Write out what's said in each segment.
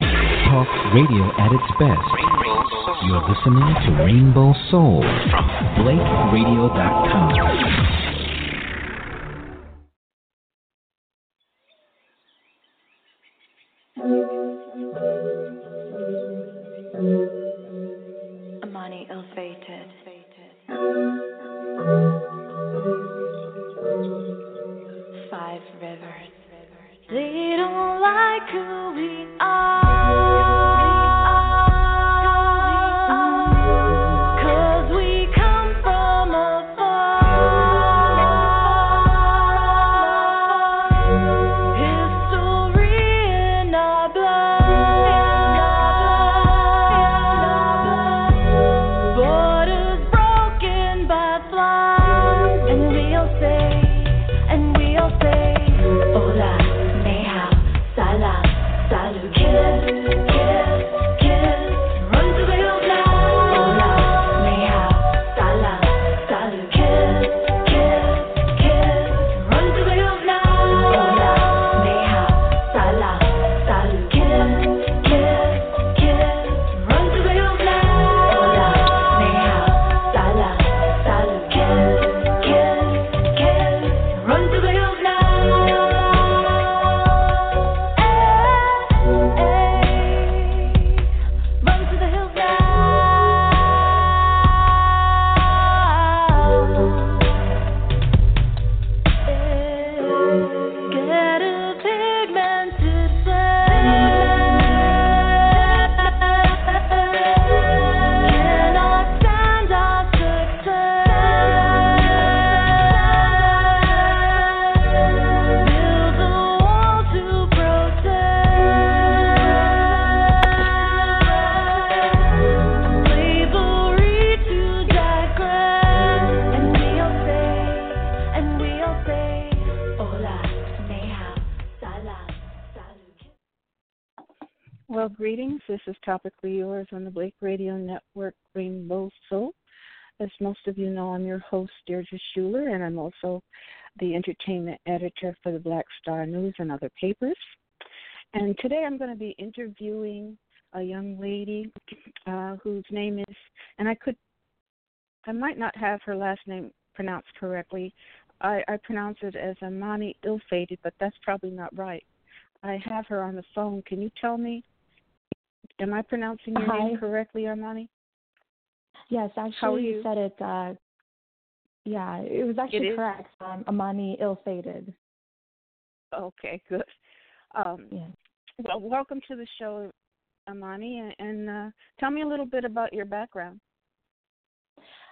Talk radio at its best. You're listening to Rainbow Soul from BlakeRadio.com. Amanie Illfated. Five Rivers. They don't like who we are. Greetings, this is Topically Yours on the Blake Radio Network, Rainbow Soul. As most of you know, I'm your host, Deardra Shuler, and I'm also the entertainment editor for the Black Star News and other papers. And today I'm going to be interviewing a young lady whose name is, and I might not have her last name pronounced correctly. I pronounce it as Amanie Illfated, but that's probably not right. I have her on the phone. Can you tell me? Am I pronouncing your name correctly, Amanie? Yes, actually you said it. It was actually correct. Amanie Illfated. Okay, good. Well, welcome to the show, Amanie, and tell me a little bit about your background.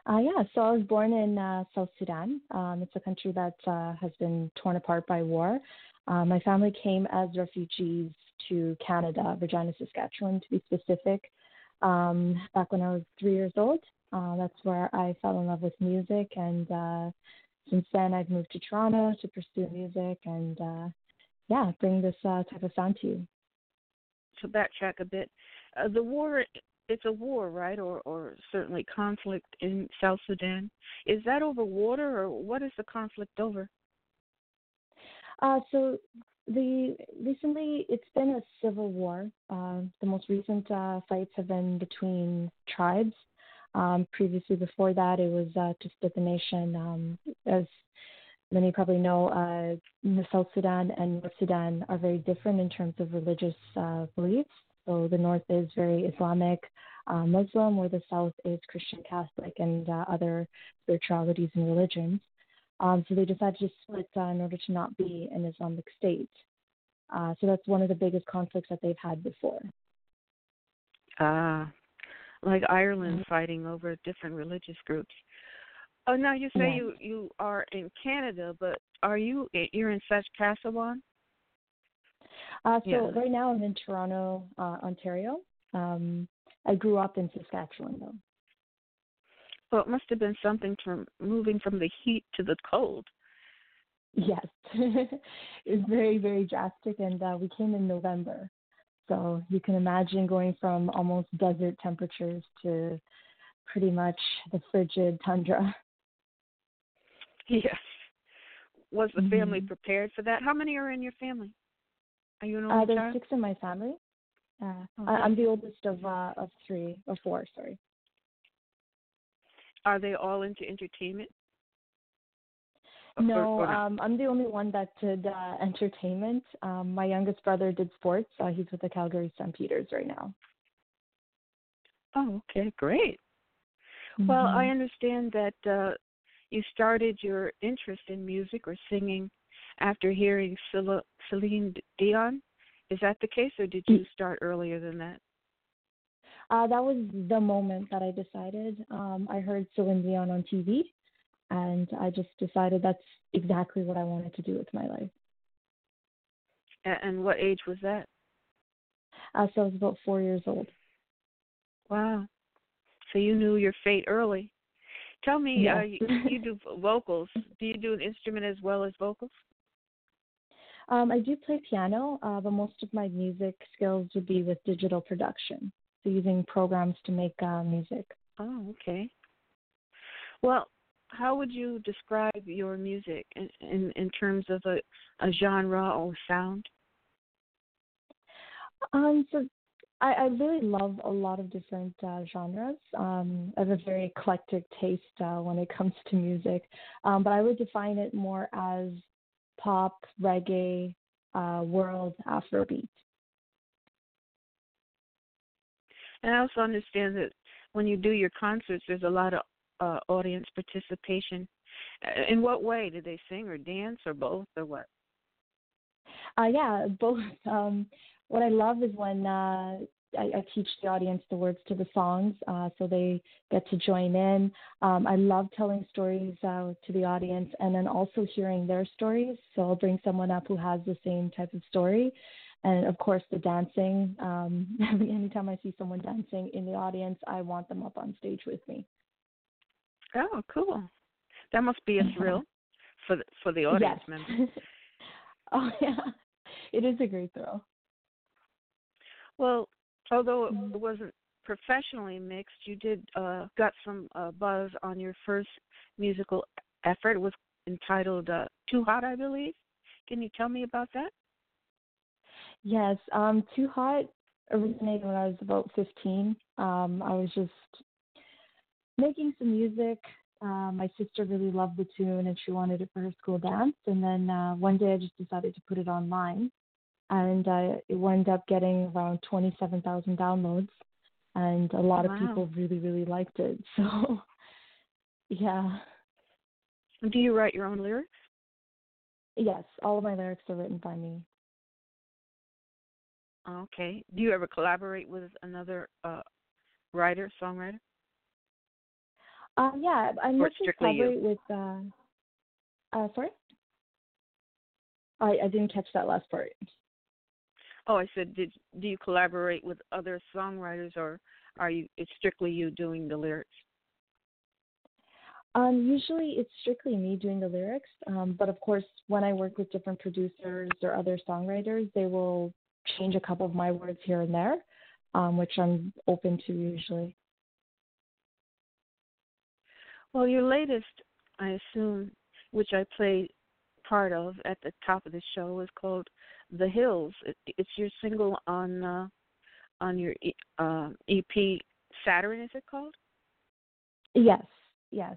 So I was born in South Sudan. It's a country that has been torn apart by war. My family came as refugees to Canada, Regina, Saskatchewan, to be specific, back when I was 3 years old. That's where I fell in love with music, and since then I've moved to Toronto to pursue music and, bring this type of sound to you. To backtrack a bit, the war, it's a war, right, or certainly conflict in South Sudan. Is that over water, or what is the conflict over? Recently, it's been a civil war. The most recent fights have been between tribes. Previously, before that, it was to split the nation. As many probably know, South Sudan and North Sudan are very different in terms of religious beliefs. So the North is very Islamic, Muslim, where the South is Christian, Catholic, and other spiritualities and religions. So they decided to split in order to not be an Islamic state. So that's one of the biggest conflicts that they've had before. Like Ireland fighting over different religious groups. Oh, now you say you are in Canada, but you're in Saskatchewan? Right now I'm in Toronto, Ontario. I grew up in Saskatchewan, though. Well, it must have been something from moving from the heat to the cold. Yes. It was very, very drastic, and we came in November. So you can imagine going from almost desert temperatures to pretty much the frigid tundra. Yes. Was the family prepared for that? How many are in your family? Are you an only child? There's six in my family. I'm the oldest of three, or four, sorry. Are they all into entertainment? No, I'm the only one that did entertainment. My youngest brother did sports. He's with the Calgary Stampeders right now. Oh, okay, great. Mm-hmm. Well, I understand that you started your interest in music or singing after hearing Celine Dion. Is that the case, or did you start earlier than that? That was the moment that I decided. I heard Celine Dion on TV, and I just decided that's exactly what I wanted to do with my life. And what age was that? So I was about 4 years old. Wow. So you knew your fate early. Tell me, yes. you do vocals. Do you do an instrument as well as vocals? I do play piano, but most of my music skills would be with digital production, so using programs to make music. Oh, okay. Well, how would you describe your music in terms of a genre or sound? So I really love a lot of different genres. I have a very eclectic taste when it comes to music, but I would define it more as pop, reggae, world, Afrobeat. And I also understand that when you do your concerts, there's a lot of audience participation. In what way? Do they sing or dance or both or what? Yeah, both. What I love is when I teach the audience the words to the songs, so they get to join in. I love telling stories to the audience, and then also hearing their stories. So I'll bring someone up who has the same type of story. And, of course, the dancing. Anytime I see someone dancing in the audience, I want them up on stage with me. Oh, cool. That must be a thrill for the audience members. Oh, yeah. It is a great thrill. Well, although it wasn't professionally mixed, you did got some buzz on your first musical effort. It was entitled Too Hot, I believe. Can you tell me about that? Yes, Too Hot originated when I was about 15. I was just making some music. My sister really loved the tune, and she wanted it for her school dance. And then one day I just decided to put it online. And it wound up getting around 27,000 downloads, and a lot of people really, really liked it. So, yeah. Do you write your own lyrics? Yes, all of my lyrics are written by me. Okay. Do you ever collaborate with another writer, songwriter? Yeah, I mostly collaborate with. Sorry, I didn't catch that last part. Oh, I said, do you collaborate with other songwriters, or are you? It's strictly you doing the lyrics? Usually it's strictly me doing the lyrics, but of course when I work with different producers or other songwriters, they will change a couple of my words here and there, which I'm open to usually. Well, your latest, I assume, which I played part of at the top of the show, is called The Hills. It's your single on your EP, SATURN, is it called? Yes, yes.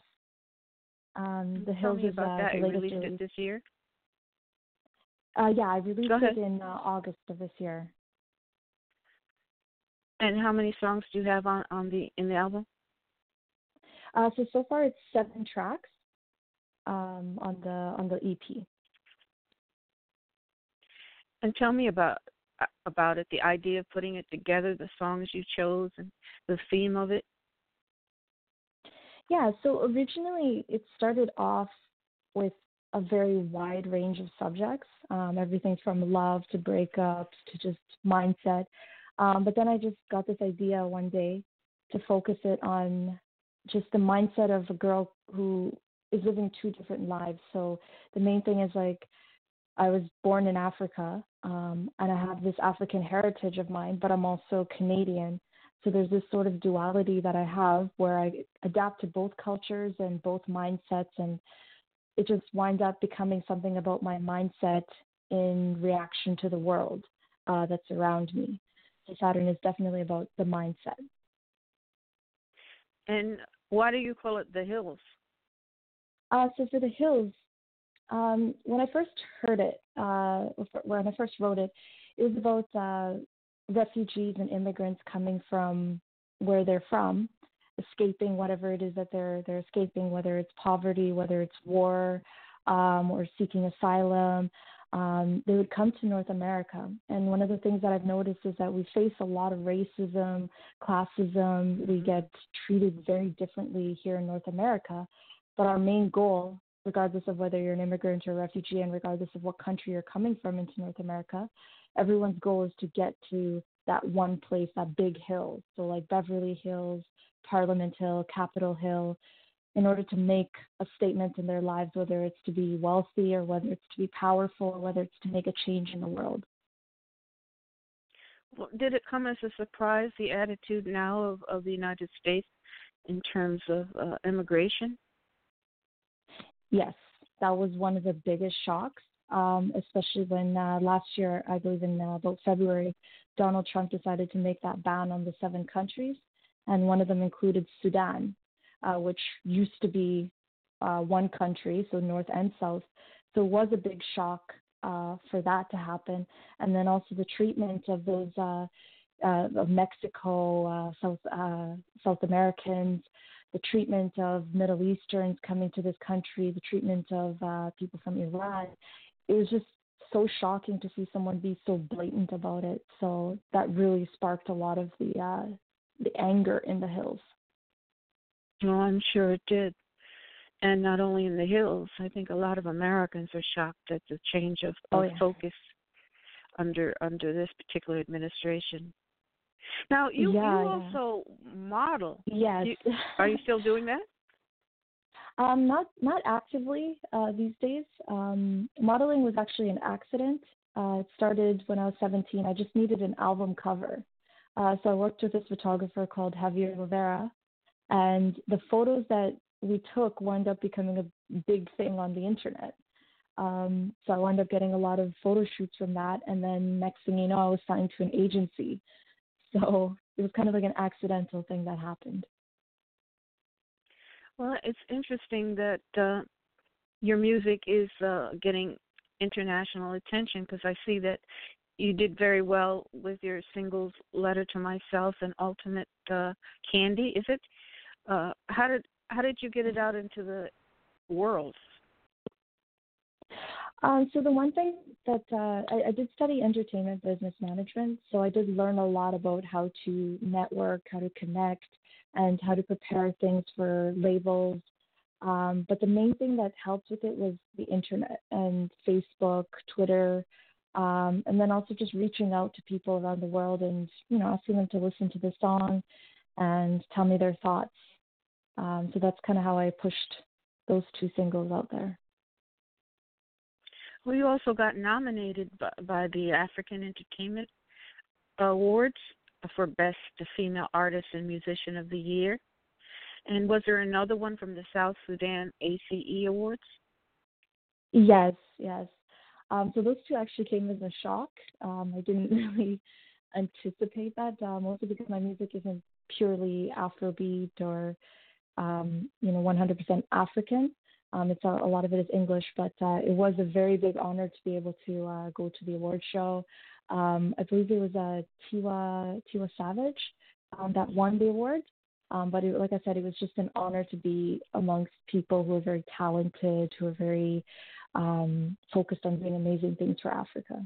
The Hills is that. You released it this year? Yeah, I released it in August of this year. And how many songs do you have in the album? So far it's 7 tracks on the EP. And tell me about it, the idea of putting it together, the songs you chose, and the theme of it. Yeah, so originally it started off with a very wide range of subjects, everything from love to breakups to just mindset. But then I just got this idea one day to focus it on just the mindset of a girl who is living two different lives. So the main thing is, like, I was born in Africa, and I have this African heritage of mine, but I'm also Canadian. So there's this sort of duality that I have where I adapt to both cultures and both mindsets, and it just winds up becoming something about my mindset in reaction to the world that's around me. So Saturn is definitely about the mindset. And why do you call it The Hills? So for The Hills, when I first heard it, when I first wrote it, it was about refugees and immigrants coming from where they're from, escaping whatever it is that they're escaping, whether it's poverty, whether it's war, or seeking asylum. They would come to North America. And one of the things that I've noticed is that we face a lot of racism, classism. We get treated very differently here in North America. But our main goal, regardless of whether you're an immigrant or a refugee and regardless of what country you're coming from into North America, everyone's goal is to get to that one place, that big hill. So like Beverly Hills, Parliament Hill, Capitol Hill, in order to make a statement in their lives, whether it's to be wealthy or whether it's to be powerful or whether it's to make a change in the world. Well, did it come as a surprise, the attitude now of the United States in terms of immigration? Yes, that was one of the biggest shocks, especially when last year, I believe in about February, Donald Trump decided to make that ban on the 7 countries, and one of them included Sudan, which used to be one country, so north and south. So it was a big shock for that to happen. And then also the treatment of those of Mexico, South Americans, the treatment of Middle Easterns coming to this country, the treatment of people from Iran. It was just so shocking to see someone be so blatant about it. So that really sparked a lot of the anger in the hills. Well, I'm sure it did. And not only in the hills, I think a lot of Americans are shocked at the change of focus under this particular administration. Now, you also model. Yes. Are you still doing that? Not actively these days. Modeling was actually an accident. It started when I was 17. I just needed an album cover. So I worked with this photographer called Javier Rivera, and the photos that we took wound up becoming a big thing on the internet. So I wound up getting a lot of photo shoots from that, and then next thing you know, I was signed to an agency. So it was kind of like an accidental thing that happened. Well, it's interesting that your music is getting international attention, because I see that you did very well with your singles Letter to Myself and Ultimate Candy. Is it? How did you get it out into the world? So the one thing that I did study entertainment business management, so I did learn a lot about how to network, how to connect, and how to prepare things for labels. But the main thing that helped with it was the internet and Facebook, Twitter, and then also just reaching out to people around the world and, you know, asking them to listen to the song and tell me their thoughts. So that's kind of how I pushed those 2 singles out there. Well, you also got nominated by the African Entertainment Awards for Best Female Artist and Musician of the Year. And was there another one from the South Sudan ACE Awards? Yes. So those 2 actually came as a shock. I didn't really anticipate that, mostly because my music isn't purely Afrobeat or, 100% African. It's a lot of it is English, but it was a very big honor to be able to go to the award show. I believe it was Tiwa Savage that won the award. But it, like I said, it was just an honor to be amongst people who are very talented, who are very focused on doing amazing things for Africa.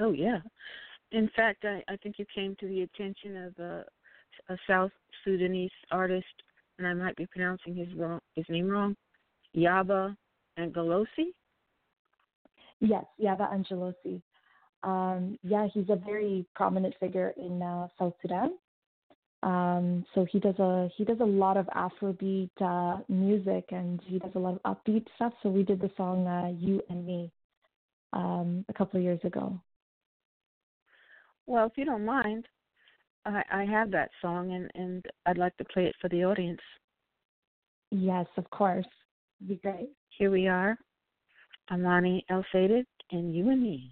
Oh, yeah. In fact, I think you came to the attention of a South Sudanese artist, and I might be pronouncing his name wrong, Yaba Angelosi? Yes, Yaba Angelosi. He's a very prominent figure in South Sudan. So he does a lot of Afrobeat music, and he does a lot of upbeat stuff. So we did the song "You and Me" a couple of years ago. Well, if you don't mind, I have that song, and I'd like to play it for the audience. Yes, of course. It'd be great. Here we are, Amanie Illfated, and "You and Me."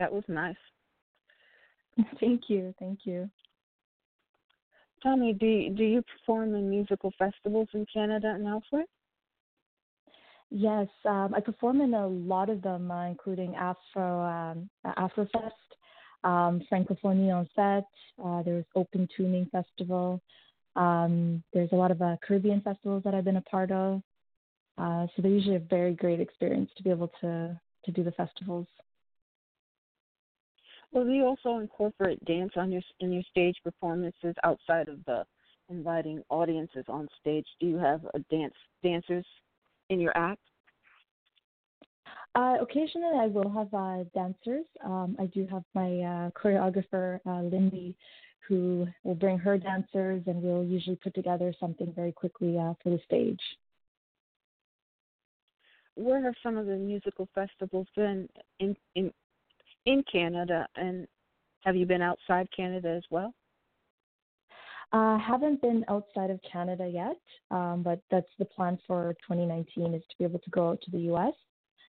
That was nice. Thank you. Tommy, do you perform in musical festivals in Canada and elsewhere? Yes, I perform in a lot of them, including Afrofest, Francophonie en fait. There's Open Tuning Festival. There's a lot of Caribbean festivals that I've been a part of. So they're usually a very great experience to be able to do the festivals. Well, do you also incorporate dance in your stage performances outside of the inviting audiences on stage? Do you have dancers in your act? Occasionally, I will have dancers. I do have my choreographer, Lindy, who will bring her dancers, and we'll usually put together something very quickly for the stage. Where have some of the musical festivals been in Canada, and have you been outside Canada as well? I haven't been outside of Canada yet, but that's the plan for 2019, is to be able to go out to the U.S.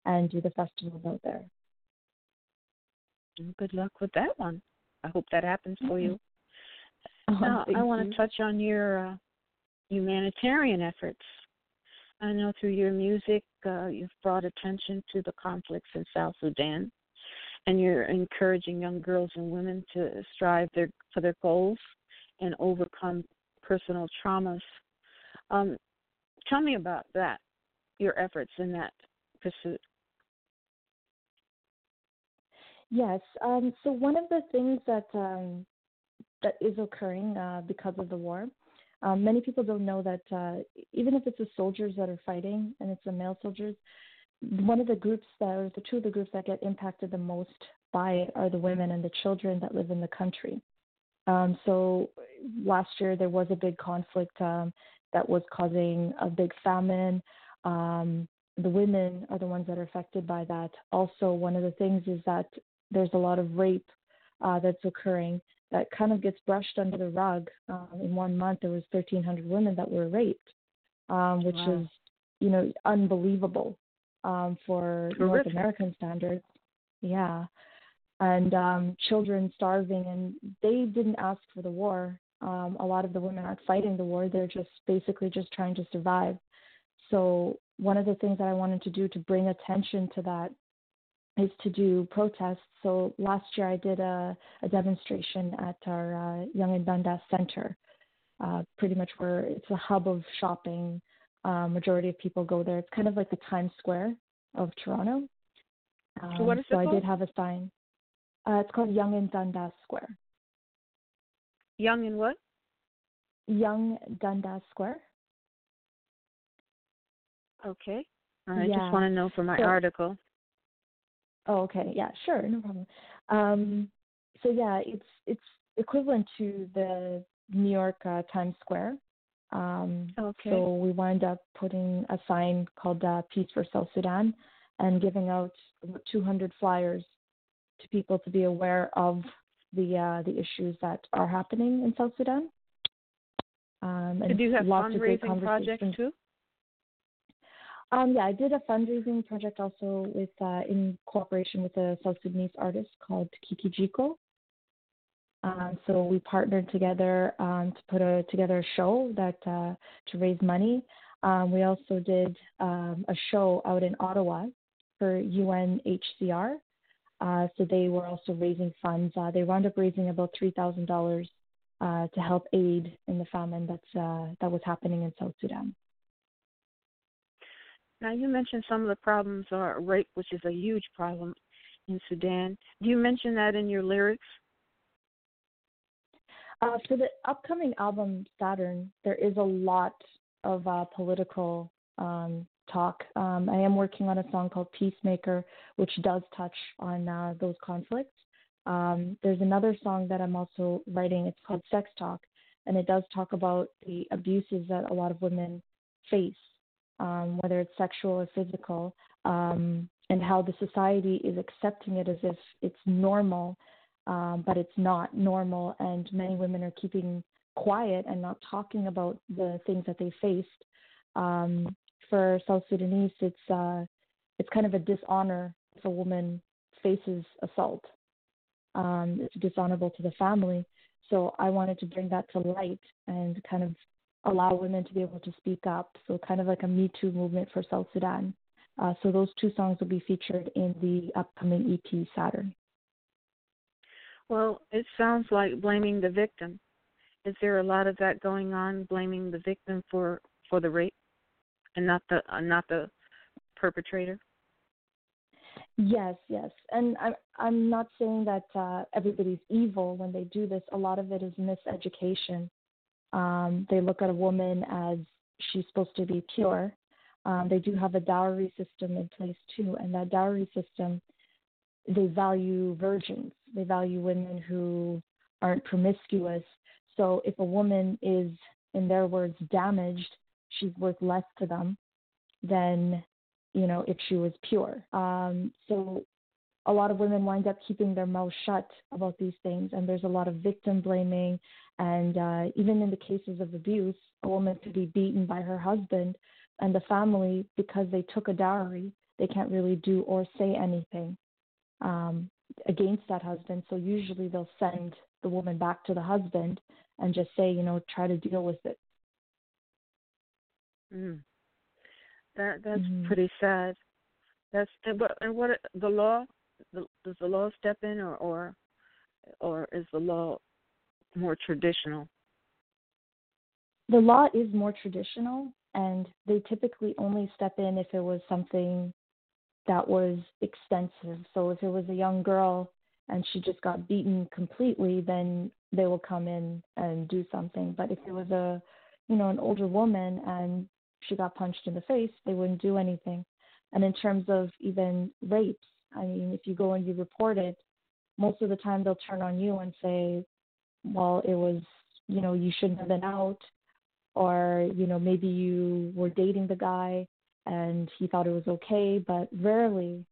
and do the festivals out there. Good luck with that one. I hope that happens for you. Now, I want to touch on your humanitarian efforts. I know through your music, you've brought attention to the conflicts in South Sudan, and you're encouraging young girls and women to strive for their goals and overcome personal traumas. Tell me about that, your efforts in that pursuit. Yes. So one of the things that is occurring because of the war, many people don't know that even if it's the soldiers that are fighting and it's the male soldiers, one of the groups that get impacted the most by it are the women and the children that live in the country. So last year there was a big conflict that was causing a big famine. the women are the ones that are affected by that. Also, one of the things is that there's a lot of rape that's occurring that kind of gets brushed under the rug. In 1 month, there was 1,300 women that were raped, which wow. is, you know, unbelievable for Terrific. North American standards. Yeah. And children starving, and they didn't ask for the war. A lot of the women aren't fighting the war. They're just basically just trying to survive. So one of the things that I wanted to do to bring attention to that is to do protests. So last year I did a demonstration at our Yonge and Dundas Center, pretty much where it's a hub of shopping. Majority of people go there. It's kind of like the Times Square of Toronto. So what is it called? I did have a sign. It's called Yonge and Dundas Square. Yonge and what? Yonge Dundas Square. Okay. I just want to know for my article. Oh, okay. Yeah, sure. No problem. So, yeah, it's equivalent to the New York Times Square. Okay. So we wound up putting a sign called Peace for South Sudan and giving out about 200 flyers to people to be aware of the issues that are happening in South Sudan. Did you have fundraising project too? Yeah, I did a fundraising project also with in cooperation with a South Sudanese artist called Kiki Jiko. So we partnered together to put together a show that to raise money. We also did a show out in Ottawa for UNHCR. So they were also raising funds. They wound up raising about $3,000 to help aid in the famine that was happening in South Sudan. Now, you mentioned some of the problems are rape, which is a huge problem in Sudan. Do you mention that in your lyrics? For the upcoming album, SATURN, there is a lot of political talk. I am working on a song called Peacemaker, which does touch on those conflicts. There's another song that I'm also writing. It's called Sex Talk, and it does talk about the abuses that a lot of women face. Whether it's sexual or physical, and how the society is accepting it as if it's normal, but it's not normal, and many women are keeping quiet and not talking about the things that they faced. For South Sudanese, it's kind of a dishonor if a woman faces assault. It's dishonorable to the family. So I wanted to bring that to light and kind of allow women to be able to speak up. So kind of like a Me Too movement for South Sudan. So those two songs will be featured in the upcoming EP, Saturn. Well, it sounds like blaming the victim. Is there a lot of that going on, blaming the victim for the rape and not the perpetrator? Yes. And I'm not saying that everybody's evil when they do this. A lot of it is miseducation. They look at a woman as she's supposed to be pure. They do have a dowry system in place too, and that dowry system, they value virgins. They value women who aren't promiscuous. So if a woman is, in their words, damaged, she's worth less to them than, you know, if she was pure. So a lot of women wind up keeping their mouth shut about these things, and there's a lot of victim blaming. And even in the cases of abuse, a woman could be beaten by her husband, and the family, because they took a dowry, they can't really do or say anything against that husband. So usually they'll send the woman back to the husband and just say, you know, try to deal with it. That's pretty sad. What the law? Does the law step in, or is the law more traditional? The law is more traditional, and they typically only step in if it was something that was extensive. So if it was a young girl and she just got beaten completely, then they will come in and do something. But if it was an older woman and she got punched in the face, they wouldn't do anything. And in terms of even rapes, I mean, if you go and you report it, most of the time they'll turn on you and say, well, it was, you know, you shouldn't have been out, or, you know, maybe you were dating the guy. and he thought it was okay, but rarely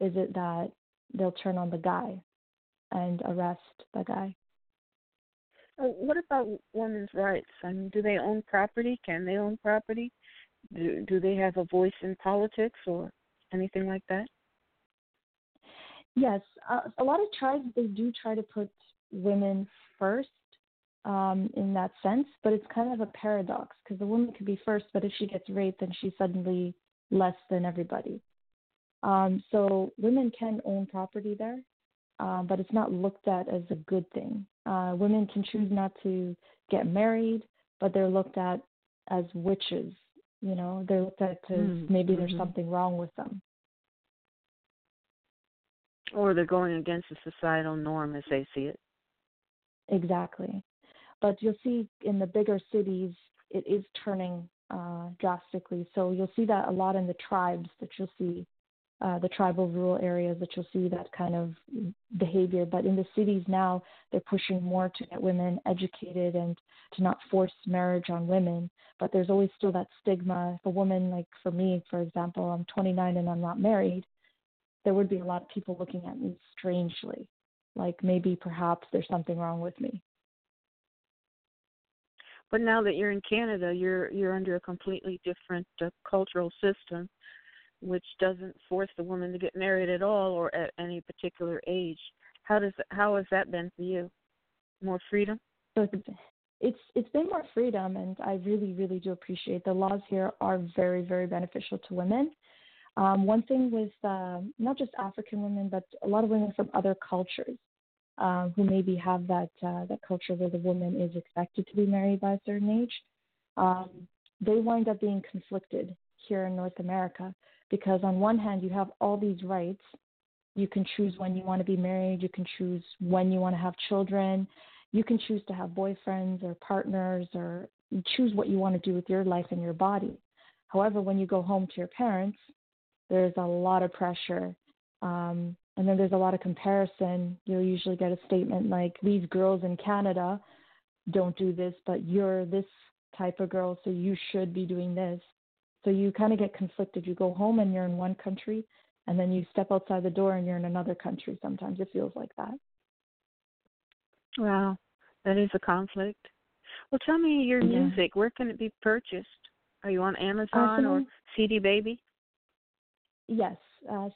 is it that they'll turn on the guy and arrest the guy. What about women's rights? I mean, do they own property? Can they own property? Do they have a voice in politics or anything like that? Yes. A lot of tribes, they do try to put women first in that sense, but it's kind of a paradox because the woman could be first, but if she gets raped, then she's suddenly less than everybody. So women can own property there, but it's not looked at as a good thing. Women can choose not to get married, but they're looked at as witches. You know, they're looked at as maybe there's something wrong with them. Or they're going against the societal norm as they see it. Exactly. But you'll see in the bigger cities, it is turning drastically. So you'll see that a lot in the tribes that you'll see, the tribal rural areas that you'll see that kind of behavior. But in the cities now, they're pushing more to get women educated and to not force marriage on women. But there's always still that stigma. If a woman, like for me, for example, I'm 29 and I'm not married, there would be a lot of people looking at me strangely, like maybe perhaps there's something wrong with me. But now that you're in Canada, you're under a completely different cultural system, which doesn't force the woman to get married at all or at any particular age. How has that been for you? More freedom? So it's been more freedom, and I really, really do appreciate the laws here are very, very beneficial to women. One thing with not just African women, but a lot of women from other cultures who maybe have that culture where the woman is expected to be married by a certain age, they wind up being conflicted here in North America because on one hand you have all these rights. You can choose when you want to be married. You can choose when you want to have children. You can choose to have boyfriends or partners or choose what you want to do with your life and your body. However, when you go home to your parents, there's a lot of pressure. And then there's a lot of comparison. You'll usually get a statement like, these girls in Canada don't do this, but you're this type of girl, so you should be doing this. So you kind of get conflicted. You go home and you're in one country, and then you step outside the door and you're in another country. Sometimes it feels like that. Wow, that is a conflict. Well, tell me your music. Where can it be purchased? Are you on Amazon or CD Baby? Yes,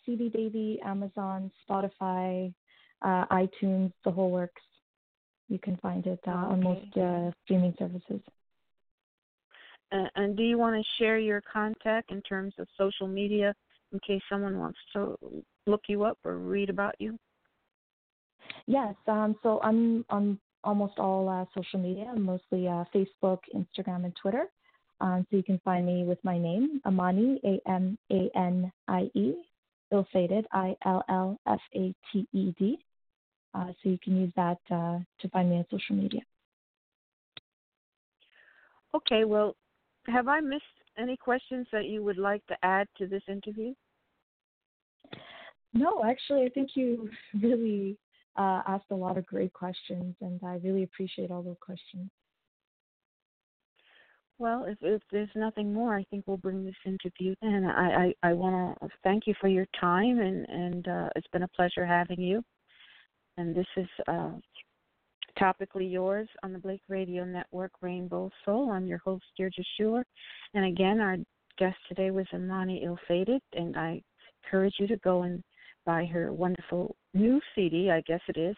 CD Baby, Amazon, Spotify, iTunes, the whole works. You can find it on most streaming services. And do you want to share your contact in terms of social media in case someone wants to look you up or read about you? Yes, so I'm on almost all social media, mostly Facebook, Instagram, and Twitter. So you can find me with my name, Amanie, A-M-A-N-I-E, Illfated, I-L-L-F-A-T-E-D. So you can use that to find me on social media. Okay, well, have I missed any questions that you would like to add to this interview? No, actually, I think you really asked a lot of great questions, and I really appreciate all those questions. Well, if there's nothing more, I think we'll bring this interview in. I want to thank you for your time, and it's been a pleasure having you. And this is Topically Yours on the Blake Radio Network, Rainbow Soul. I'm your host, Deardra Shuler. And again, our guest today was Amanie Illfated, and I encourage you to go and buy her wonderful new CD, I guess it is.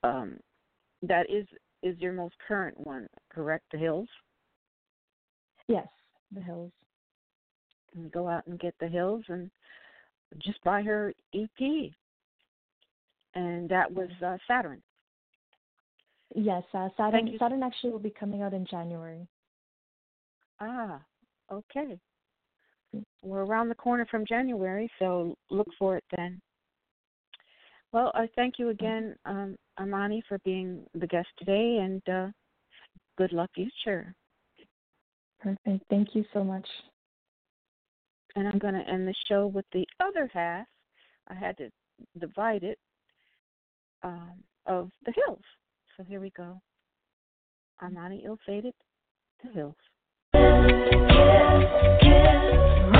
That is your most current one, correct, The Hills? Yes, The Hills. And go out and get The Hills and just buy her EP. And that was SATURN. Yes, SATURN actually will be coming out in January. Ah, okay. We're around the corner from January, so look for it then. Well, I thank you again, Amanie, for being the guest today, and good luck future. Perfect. Thank you so much. And I'm going to end the show with the other half. I had to divide it of The Hills. So here we go. Amanie Illfated, The Hills. Kiss, kiss.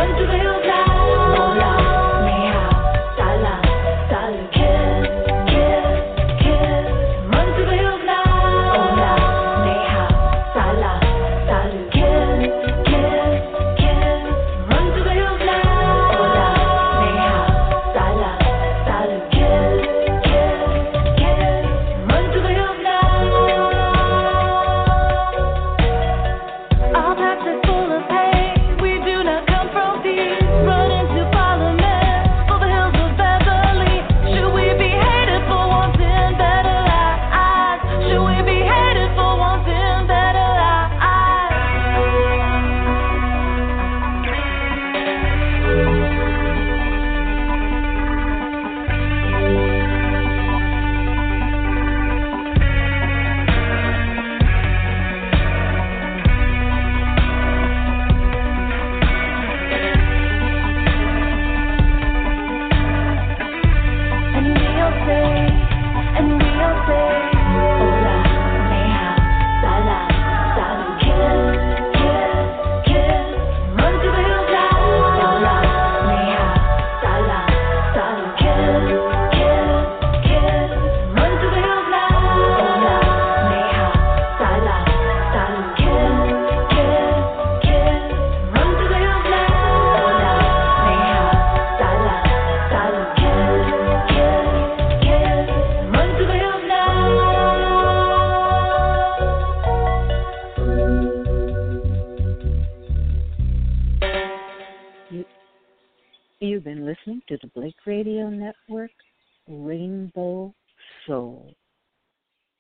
You've been listening to the Blake Radio Network, Rainbow Soul.